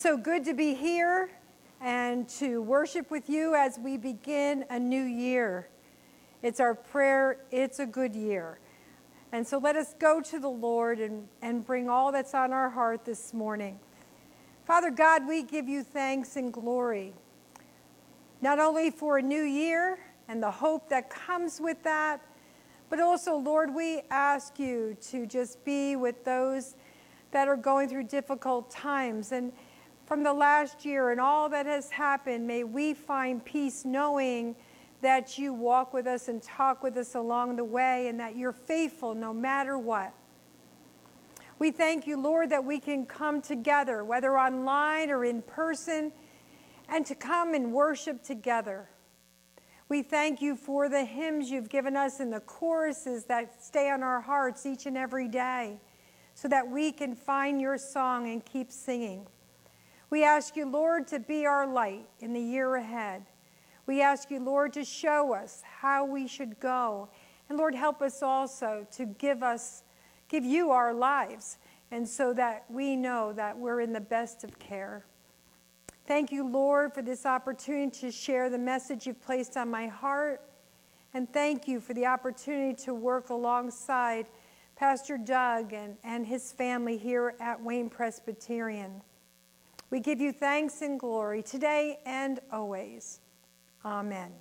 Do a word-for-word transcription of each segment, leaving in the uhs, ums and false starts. So good to be here and to worship with you as we begin a new year. It's our prayer, it's a good year. And so let us go to the Lord and, and bring all that's on our heart this morning. Father God, we give you thanks and glory, not only for a new year and the hope that comes with that, but also, Lord, we ask you to just be with those that are going through difficult times. And from the last year and all that has happened, may we find peace knowing that you walk with us and talk with us along the way and that you're faithful no matter what. We thank you, Lord, that we can come together, whether online or in person, and to come and worship together. We thank you for the hymns you've given us and the choruses that stay on our hearts each and every day so that we can find your song and keep singing. We ask you, Lord, to be our light in the year ahead. We ask you, Lord, to show us how we should go. And Lord, help us also to give us, give you our lives, and so that we know that we're in the best of care. Thank you, Lord, for this opportunity to share the message you've placed on my heart. And thank you for the opportunity to work alongside Pastor Doug and, and his family here at Wayne Presbyterian. We give you thanks and glory today and always. Amen.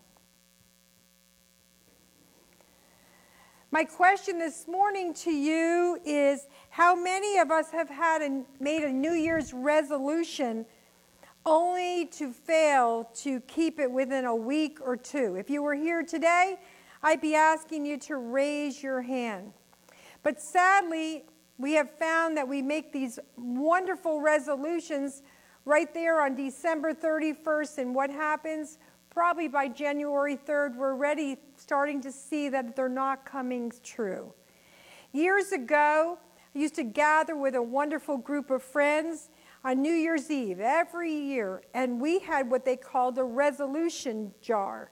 My question this morning to you is, how many of us have had and made a New Year's resolution only to fail to keep it within a week or two? If you were here today, I'd be asking you to raise your hand. But sadly, we have found that we make these wonderful resolutions right there on December thirty-first, and what happens? Probably by January third, we're already starting to see that they're not coming true. Years ago, I used to gather with a wonderful group of friends on New Year's Eve every year, and we had what they called a resolution jar.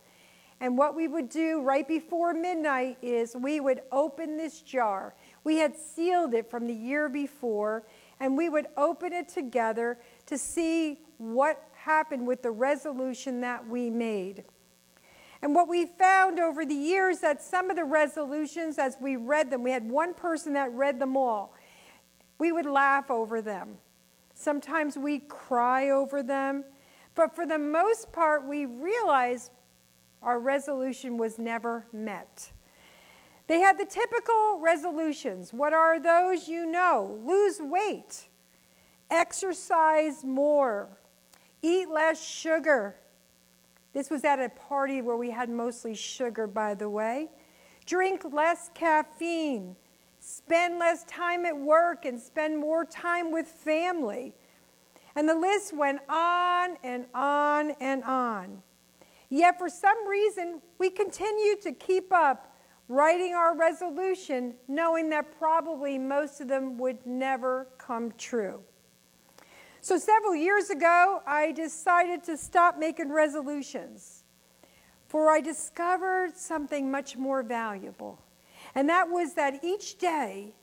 And what we would do right before midnight is we would open this jar. We had sealed it from the year before, and we would open it together to see what happened with the resolution that we made. And what we found over the years that some of the resolutions, as we read them, we had one person that read them all. We would laugh over them. Sometimes we'd cry over them. But for the most part, we realized our resolution was never met. They had the typical resolutions. What are those? You know, lose weight, exercise more, eat less sugar. This was at a party where we had mostly sugar, by the way. Drink less caffeine, spend less time at work and spend more time with family. And the list went on and on and on. Yet for some reason, we continued to keep up writing our resolution, knowing that probably most of them would never come true. So several years ago, I decided to stop making resolutions, for I discovered something much more valuable, and that was that each day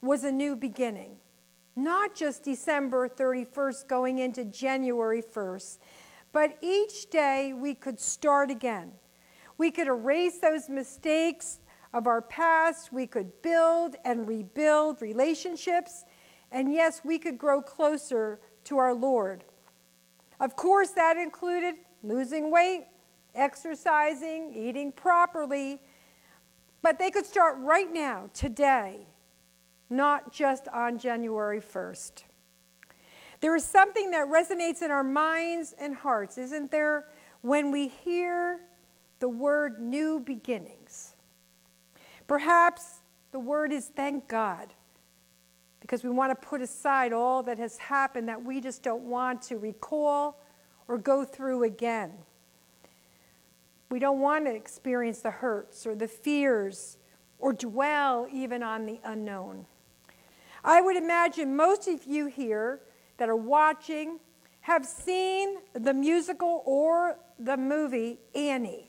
was a new beginning, not just December thirty-first going into January first, but each day we could start again. We could erase those mistakes of our past. We could build and rebuild relationships. And yes, we could grow closer to our Lord. Of course, that included losing weight, exercising, eating properly. But they could start right now, today, not just on January first. There is something that resonates in our minds and hearts, isn't there, when we hear the word new beginnings. Perhaps the word is thank God, because we want to put aside all that has happened that we just don't want to recall or go through again. We don't want to experience the hurts or the fears or dwell even on the unknown. I would imagine most of you here that are watching have seen the musical or the movie Annie.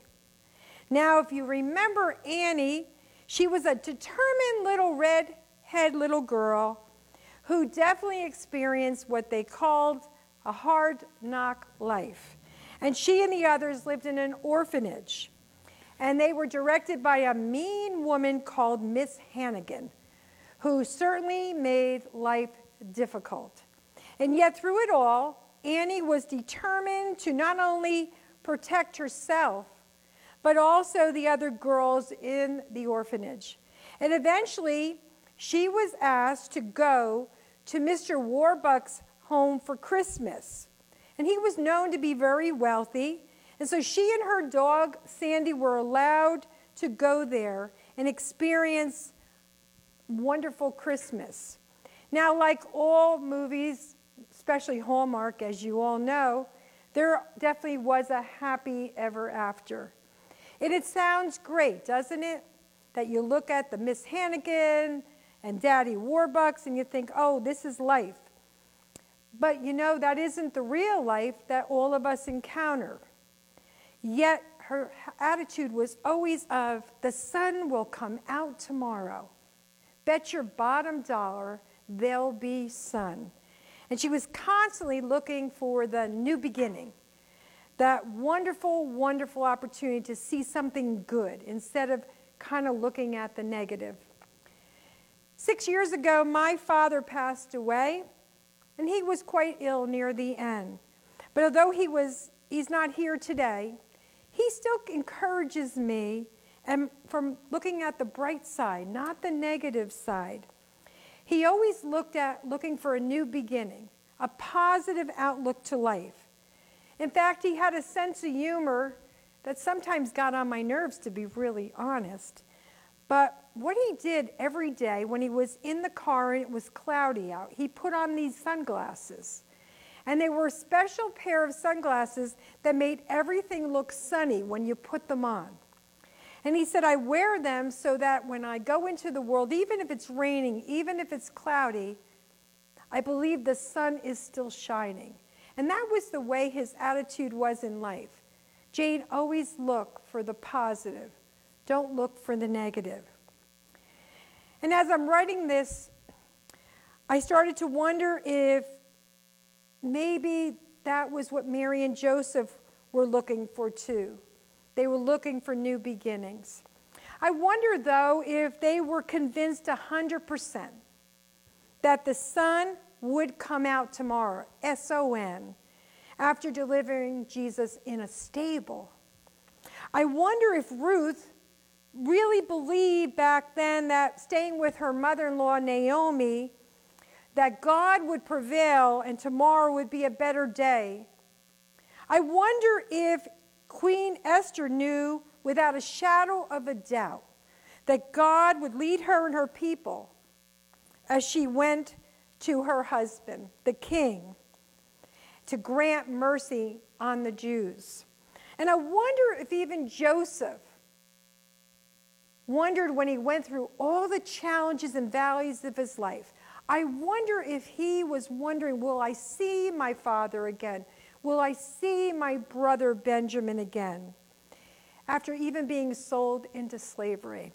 Now, if you remember Annie, she was a determined little red-haired little girl who definitely experienced what they called a hard-knock life. And she and the others lived in an orphanage. And they were directed by a mean woman called Miss Hannigan, who certainly made life difficult. And yet through it all, Annie was determined to not only protect herself, but also the other girls in the orphanage. And eventually, she was asked to go to Mister Warbucks' home for Christmas. And he was known to be very wealthy. And so she and her dog, Sandy, were allowed to go there and experience wonderful Christmas. Now, like all movies, especially Hallmark, as you all know, there definitely was a happy ever after. And it sounds great, doesn't it? That you look at the Miss Hannigan and Daddy Warbucks and you think, oh, this is life. But you know, that isn't the real life that all of us encounter. Yet her attitude was always of, the sun will come out tomorrow. Bet your bottom dollar there'll be sun. And she was constantly looking for the new beginning, that wonderful, wonderful opportunity to see something good instead of kind of looking at the negative. Six years ago, my father passed away, and he was quite ill near the end. But although he was, he's not here today, he still encourages me and from looking at the bright side, not the negative side. He always looked at looking for a new beginning, a positive outlook to life. In fact, he had a sense of humor that sometimes got on my nerves, to be really honest. But what he did every day when he was in the car and it was cloudy out, he put on these sunglasses. And they were a special pair of sunglasses that made everything look sunny when you put them on. And he said, I wear them so that when I go into the world, even if it's raining, even if it's cloudy, I believe the sun is still shining. And that was the way his attitude was in life. Jane, always look for the positive. Don't look for the negative. And as I'm writing this, I started to wonder if maybe that was what Mary and Joseph were looking for too. They were looking for new beginnings. I wonder, though, if they were convinced one hundred percent that the sun would come out tomorrow, S O N, after delivering Jesus in a stable. I wonder if Ruth really believed back then that staying with her mother-in-law, Naomi, that God would prevail and tomorrow would be a better day. I wonder if Queen Esther knew without a shadow of a doubt that God would lead her and her people as she went to her husband, the king, to grant mercy on the Jews. And I wonder if even Joseph wondered when he went through all the challenges and valleys of his life. I wonder if he was wondering, will I see my father again? Will I see my brother Benjamin again? After even being sold into slavery.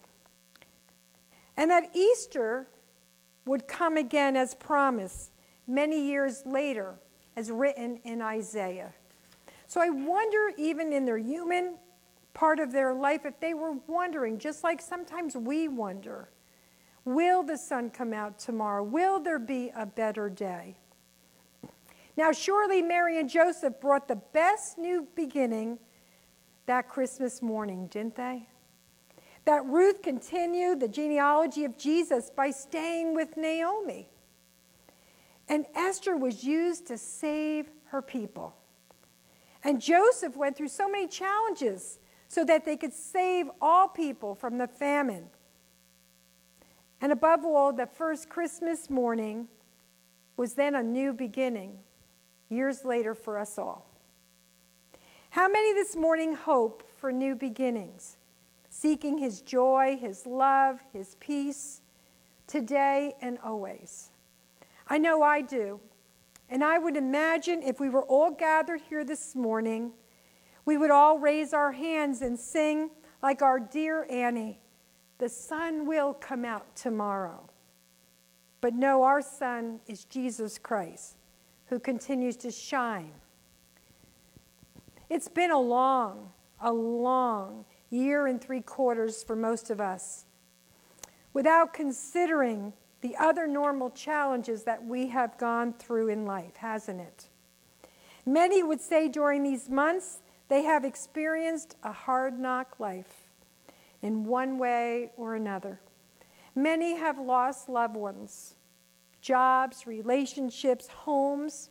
And that Easter would come again as promised many years later, as written in Isaiah. So I wonder, even in their human part of their life, if they were wondering, just like sometimes we wonder, will the sun come out tomorrow? Will there be a better day? Now, surely Mary and Joseph brought the best new beginning that Christmas morning, didn't they? That Ruth continued the genealogy of Jesus by staying with Naomi. And Esther was used to save her people. And Joseph went through so many challenges so that they could save all people from the famine. And above all, the first Christmas morning was then a new beginning, years later for us all. How many this morning hope for new beginnings? Seeking his joy, his love, his peace, today and always. I know I do. And I would imagine if we were all gathered here this morning, we would all raise our hands and sing like our dear Annie, the sun will come out tomorrow. But no, our sun is Jesus Christ, who continues to shine. It's been a long, a long year and three quarters for most of us, without considering the other normal challenges that we have gone through in life, hasn't it? Many would say during these months they have experienced a hard-knock life in one way or another. Many have lost loved ones, jobs, relationships, homes.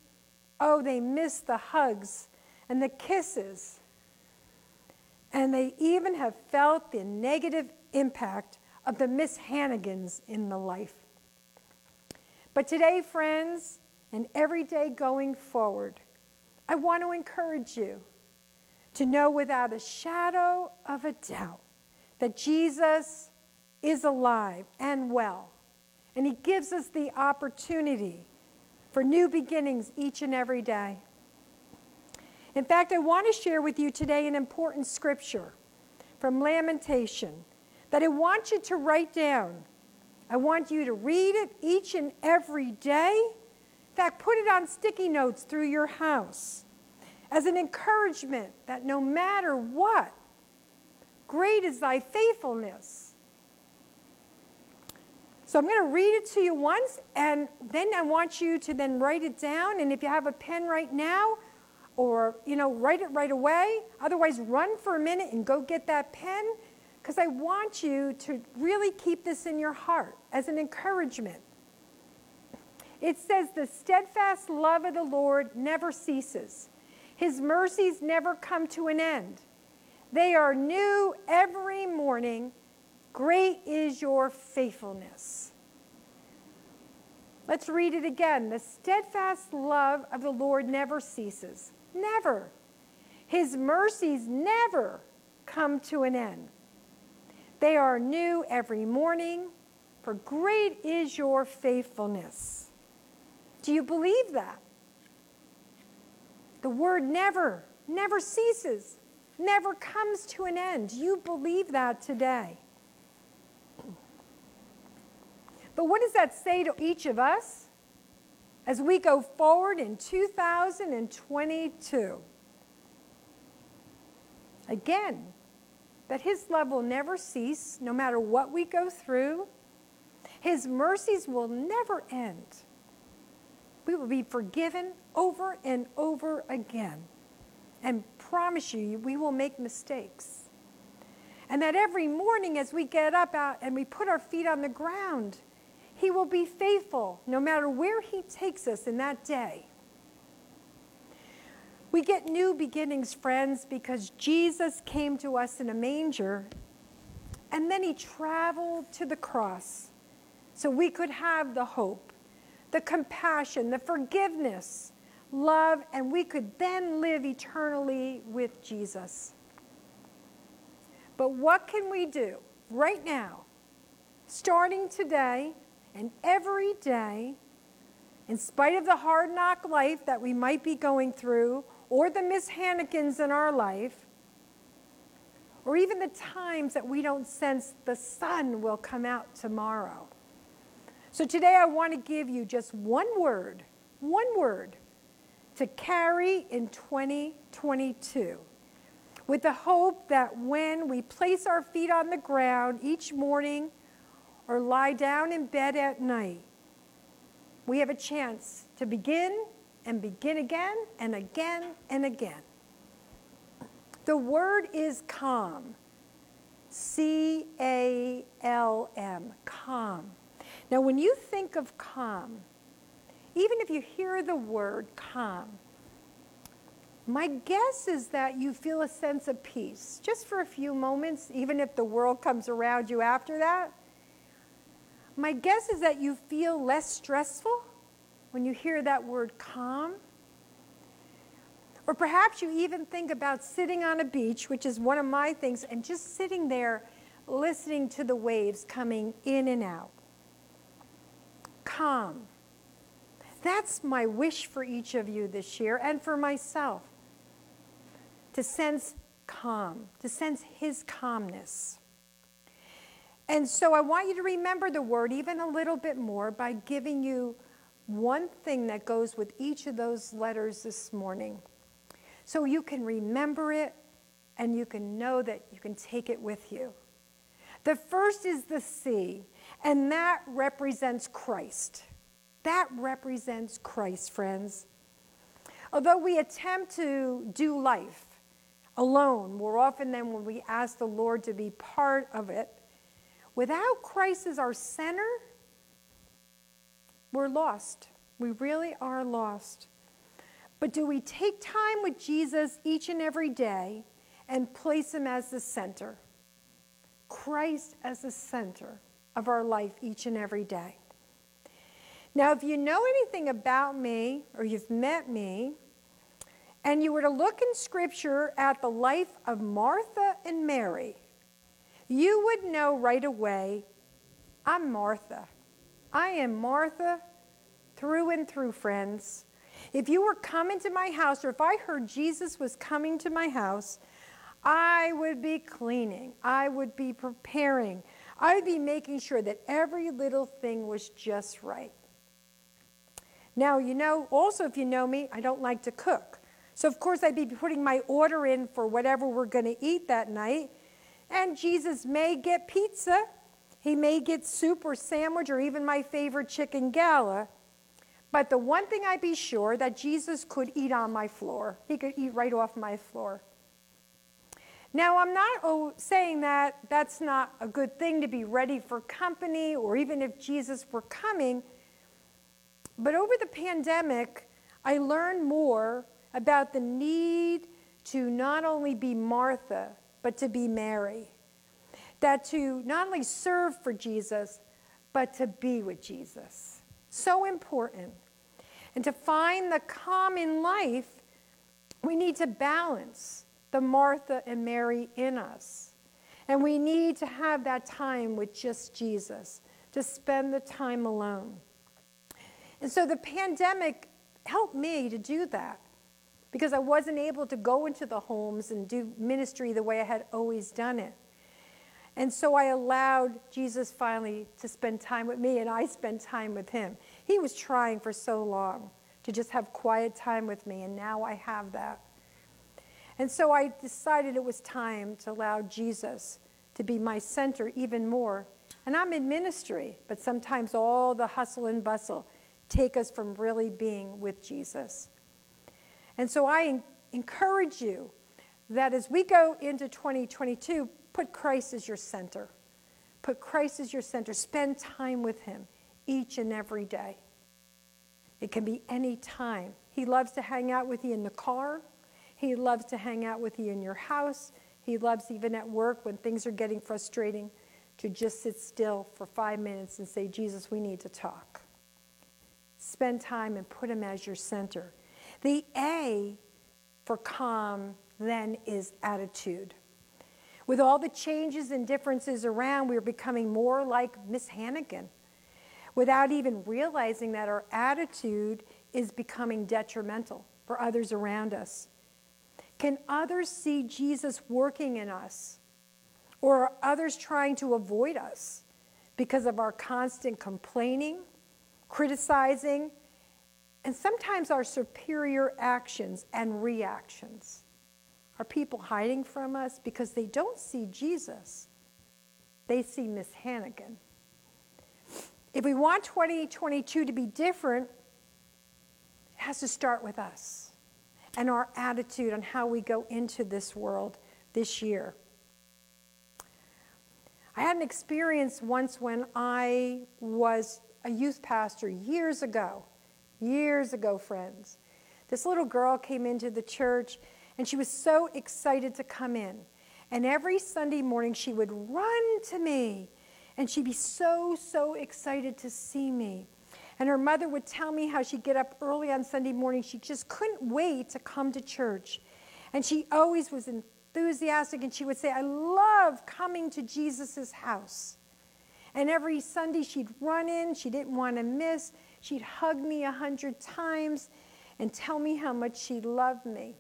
Oh, they miss the hugs and the kisses. And they even have felt the negative impact of the Miss Hannigans in the life. But today, friends, and every day going forward, I want to encourage you to know without a shadow of a doubt that Jesus is alive and well, and he gives us the opportunity for new beginnings each and every day. In fact, I want to share with you today an important scripture from Lamentation that I want you to write down. I want you to read it each and every day. In fact, put it on sticky notes through your house as an encouragement that no matter what, great is thy faithfulness. So I'm going to read it to you once, and then I want you to then write it down. And if you have a pen right now, or, you know, write it right away. Otherwise, run for a minute and go get that pen, because I want you to really keep this in your heart as an encouragement. It says, the steadfast love of the Lord never ceases. His mercies never come to an end. They are new every morning. Great is your faithfulness. Let's read it again. The steadfast love of the Lord never ceases. Never. His mercies never come to an end. They are new every morning, for great is your faithfulness. Do you believe that? The word never, never ceases, never comes to an end. Do you believe that today? But what does that say to each of us as we go forward in two thousand twenty-two? Again, that his love will never cease, no matter what we go through. His mercies will never end. We will be forgiven over and over again. And promise you, we will make mistakes. And that every morning as we get up out and we put our feet on the ground, he will be faithful no matter where he takes us in that day. We get new beginnings, friends, because Jesus came to us in a manger, and then he traveled to the cross so we could have the hope, the compassion, the forgiveness, love, and we could then live eternally with Jesus. But what can we do right now, starting today and every day, in spite of the hard knock life that we might be going through, or the Miss Hannigans in our life, or even the times that we don't sense the sun will come out tomorrow? So today I want to give you just one word, one word to carry in twenty twenty-two, with the hope that when we place our feet on the ground each morning or lie down in bed at night, we have a chance to begin and begin again and again and again. The word is calm. C A L M. Calm. Now, when you think of calm, even if you hear the word calm, my guess is that you feel a sense of peace just for a few moments, even if the world comes around you after that. My guess is that you feel less stressful when you hear that word calm. Or perhaps you even think about sitting on a beach, which is one of my things, and just sitting there listening to the waves coming in and out. Calm. That's my wish for each of you this year, and for myself, to sense calm, to sense his calmness. And so I want you to remember the word even a little bit more by giving you one thing that goes with each of those letters this morning. So you can remember it, and you can know that you can take it with you. The first is the C, and that represents Christ. That represents Christ, friends. Although we attempt to do life alone more often than when we ask the Lord to be part of it, without Christ as our center, we're lost. We really are lost. But do we take time with Jesus each and every day and place him as the center? Christ as the center of our life each and every day. Now, if you know anything about me, or you've met me, and you were to look in Scripture at the life of Martha and Mary, you would know right away, I'm Martha. I am Martha through and through, friends. If you were coming to my house, or if I heard Jesus was coming to my house, I would be cleaning. I would be preparing. I would be making sure that every little thing was just right. Now, you know, also if you know me, I don't like to cook. So, of course, I'd be putting my order in for whatever we're going to eat that night. And Jesus may get pizza. He may get soup or sandwich or even my favorite chicken gala. But the one thing I'd be sure that Jesus could eat on my floor. He could eat right off my floor. Now, I'm not oh, saying that that's not a good thing to be ready for company or even if Jesus were coming. But over the pandemic, I learned more about the need to not only be Martha, but to be Mary. That to not only serve for Jesus, but to be with Jesus. So important. And to find the calm in life, we need to balance the Martha and Mary in us. And we need to have that time with just Jesus, to spend the time alone. And so the pandemic helped me to do that because I wasn't able to go into the homes and do ministry the way I had always done it. And so I allowed Jesus finally to spend time with me, and I spent time with him. He was trying for so long to just have quiet time with me, and now I have that. And so I decided it was time to allow Jesus to be my center even more. And I'm in ministry, but sometimes all the hustle and bustle take us from really being with Jesus. And so I encourage you that as we go into twenty twenty-two, put Christ as your center. Put Christ as your center. Spend time with him each and every day. It can be any time. He loves to hang out with you in the car. He loves to hang out with you in your house. He loves even at work when things are getting frustrating to just sit still for five minutes and say, Jesus, we need to talk. Spend time and put him as your center. The A for calm then is attitude. With all the changes and differences around, we're becoming more like Miss Hannigan without even realizing that our attitude is becoming detrimental for others around us. Can others see Jesus working in us? Or are others trying to avoid us because of our constant complaining, criticizing, and sometimes our superior actions and reactions? Are people hiding from us because they don't see Jesus? They see Miss Hannigan. If we want twenty twenty-two to be different, it has to start with us and our attitude on how we go into this world this year. I had an experience once when I was a youth pastor years ago, years ago, friends. This little girl came into the church, and she was so excited to come in. And every Sunday morning, she would run to me, and she'd be so, so excited to see me. And her mother would tell me how she'd get up early on Sunday morning. She just couldn't wait to come to church. And she always was enthusiastic, and she would say, I love coming to Jesus' house. And every Sunday she'd run in, she didn't want to miss. She'd hug me a hundred times and tell me how much she loved me.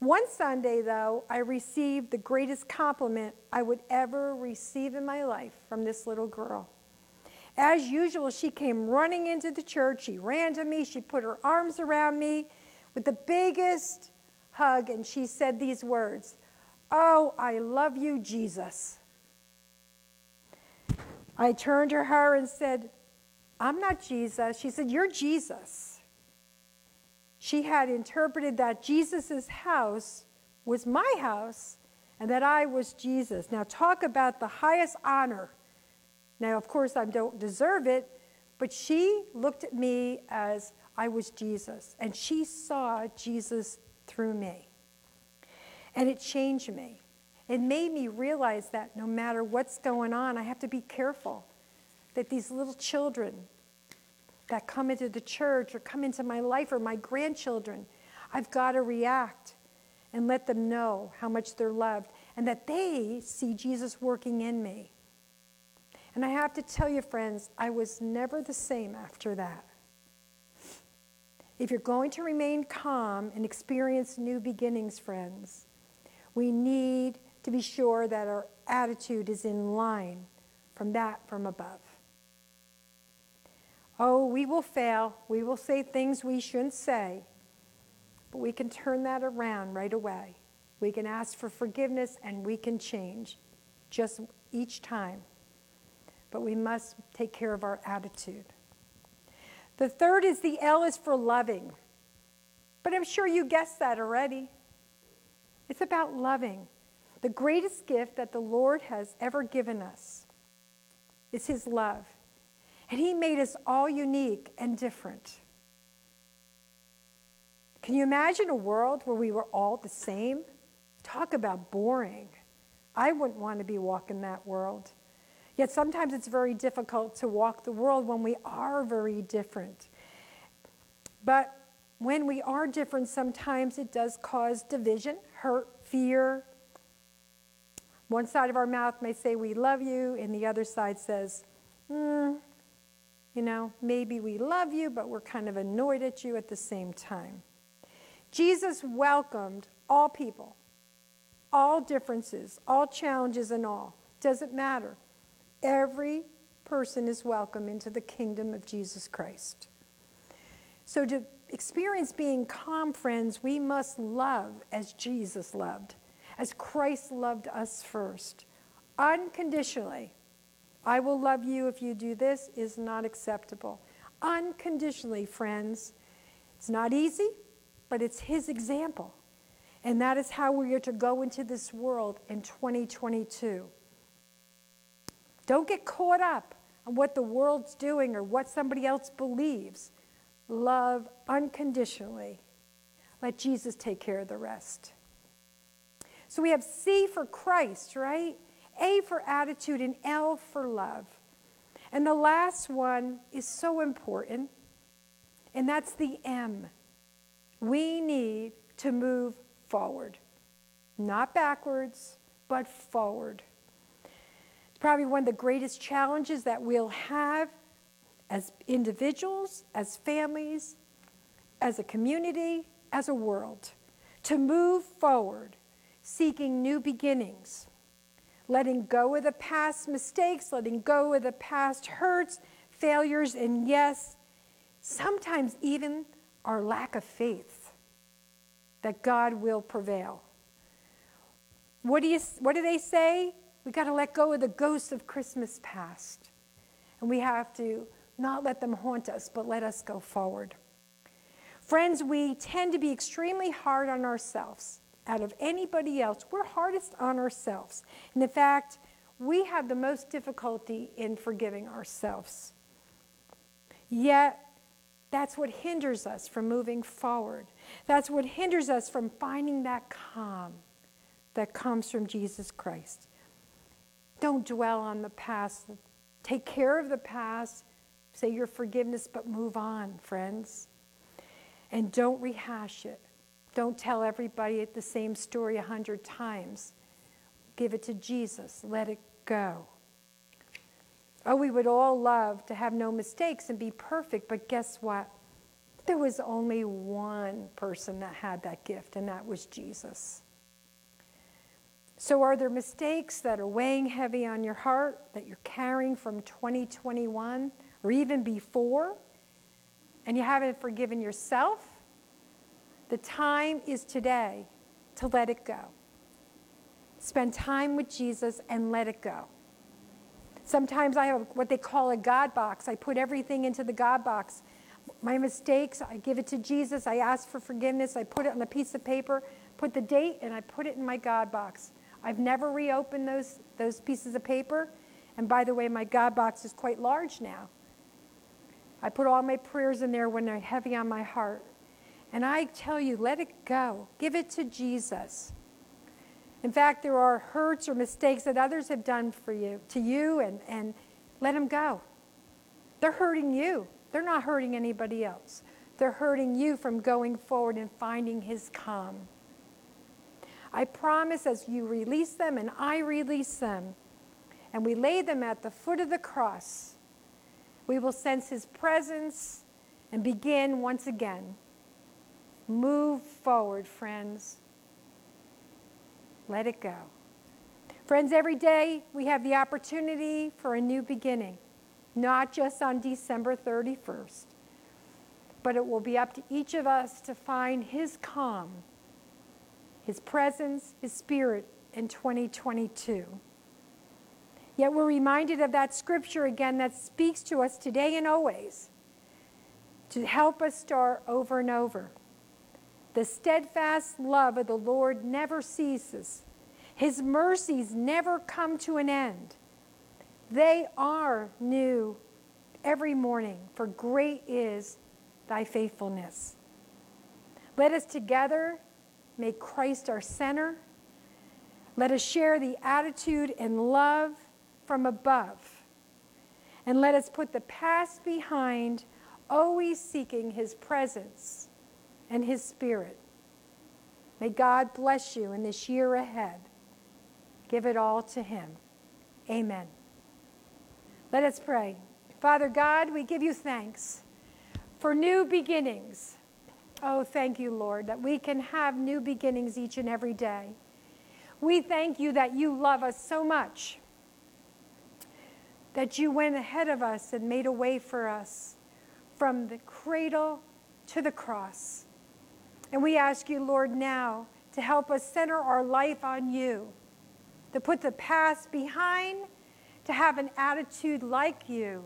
One Sunday, though, I received the greatest compliment I would ever receive in my life from this little girl. As usual, she came running into the church. She ran to me. She put her arms around me with the biggest hug, and she said these words, "Oh, I love you, Jesus." I turned to her and said, "I'm not Jesus." She said, "You're Jesus." She had interpreted that Jesus' house was my house and that I was Jesus. Now, talk about the highest honor. Now, of course, I don't deserve it, but she looked at me as I was Jesus, and she saw Jesus through me. And it changed me. It made me realize that no matter what's going on, I have to be careful that these little children that come into the church or come into my life or my grandchildren, I've got to react and let them know how much they're loved and that they see Jesus working in me. And I have to tell you, friends, I was never the same after that. If you're going to remain calm and experience new beginnings, friends, we need to be sure that our attitude is in line from that from above. Oh, we will fail. We will say things we shouldn't say. But we can turn that around right away. We can ask for forgiveness and we can change just each time. But we must take care of our attitude. The third is the L is for loving. But I'm sure you guessed that already. It's about loving. The greatest gift that the Lord has ever given us is his love. And he made us all unique and different. Can you imagine a world where we were all the same? Talk about boring. I wouldn't want to be walking that world. Yet sometimes it's very difficult to walk the world when we are very different. But when we are different, sometimes it does cause division, hurt, fear. One side of our mouth may say, "We love you," and the other side says, mm, you know, maybe we love you, but we're kind of annoyed at you at the same time. Jesus welcomed all people, all differences, all challenges and all. Doesn't matter. Every person is welcome into the kingdom of Jesus Christ. So to experience being calm, friends, we must love as Jesus loved, as Christ loved us first. Unconditionally, "I will love you if you do this," is not acceptable. Unconditionally, friends. It's not easy, but it's his example. And that is how we are to go into this world in twenty twenty-two. Don't get caught up on what the world's doing or what somebody else believes. Love unconditionally. Let Jesus take care of the rest. So we have C for Christ, right? A for attitude and L for love. And the last one is so important, and that's the M. We need to move forward. Not backwards, but forward. Probably one of the greatest challenges that we'll have as individuals, as families, as a community, as a world, to move forward, seeking new beginnings, letting go of the past mistakes, letting go of the past hurts, failures, and yes, sometimes even our lack of faith that God will prevail. What do you, what do they say? We've got to let go of the ghosts of Christmas past. And we have to not let them haunt us, but let us go forward. Friends, we tend to be extremely hard on ourselves. Out of anybody else, we're hardest on ourselves. And in fact, we have the most difficulty in forgiving ourselves. Yet, that's what hinders us from moving forward. That's what hinders us from finding that calm that comes from Jesus Christ. Don't dwell on the past. Take care of the past. Say your forgiveness, but move on, friends. And don't rehash it. Don't tell everybody the same story a hundred times. Give it to Jesus. Let it go. Oh, we would all love to have no mistakes and be perfect, but guess what? There was only one person that had that gift, and that was Jesus. So are there mistakes that are weighing heavy on your heart that you're carrying from twenty twenty-one or even before, and you haven't forgiven yourself? The time is today to let it go. Spend time with Jesus and let it go. Sometimes I have what they call a God box. I put everything into the God box. My mistakes, I give it to Jesus. I ask for forgiveness. I put it on a piece of paper, put the date, and I put it in my God box. I've never reopened those, those pieces of paper. And by the way, my God box is quite large now. I put all my prayers in there when they're heavy on my heart. And I tell you, let it go. Give it to Jesus. In fact, there are hurts or mistakes that others have done for you, to you, and, and let them go. They're hurting you. They're not hurting anybody else. They're hurting you from going forward and finding his calm. I promise, as you release them and I release them, and we lay them at the foot of the cross, we will sense his presence and begin once again. Move forward, friends. Let it go. Friends, every day we have the opportunity for a new beginning, not just on December thirty-first, but it will be up to each of us to find his calm, his presence, his spirit in twenty twenty-two. Yet we're reminded of that scripture again that speaks to us today and always to help us start over and over. The steadfast love of the Lord never ceases. His mercies never come to an end. They are new every morning, for great is thy faithfulness. Let us together make Christ our center. Let us share the attitude and love from above. And let us put the past behind, always seeking his presence and his spirit. May God bless you in this year ahead. Give it all to him. Amen. Let us pray. Father God, we give you thanks for new beginnings. Oh, thank you, Lord, that we can have new beginnings each and every day. We thank you that you love us so much, that you went ahead of us and made a way for us from the cradle to the cross. And we ask you, Lord, now to help us center our life on you, to put the past behind, to have an attitude like you,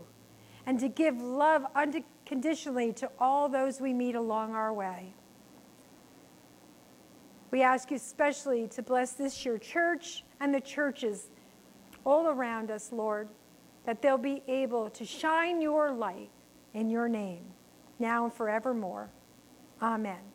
and to give love unconditionally to all those we meet along our way. We ask you especially to bless this your church and the churches all around us, Lord, that they'll be able to shine your light in your name, now and forevermore. Amen.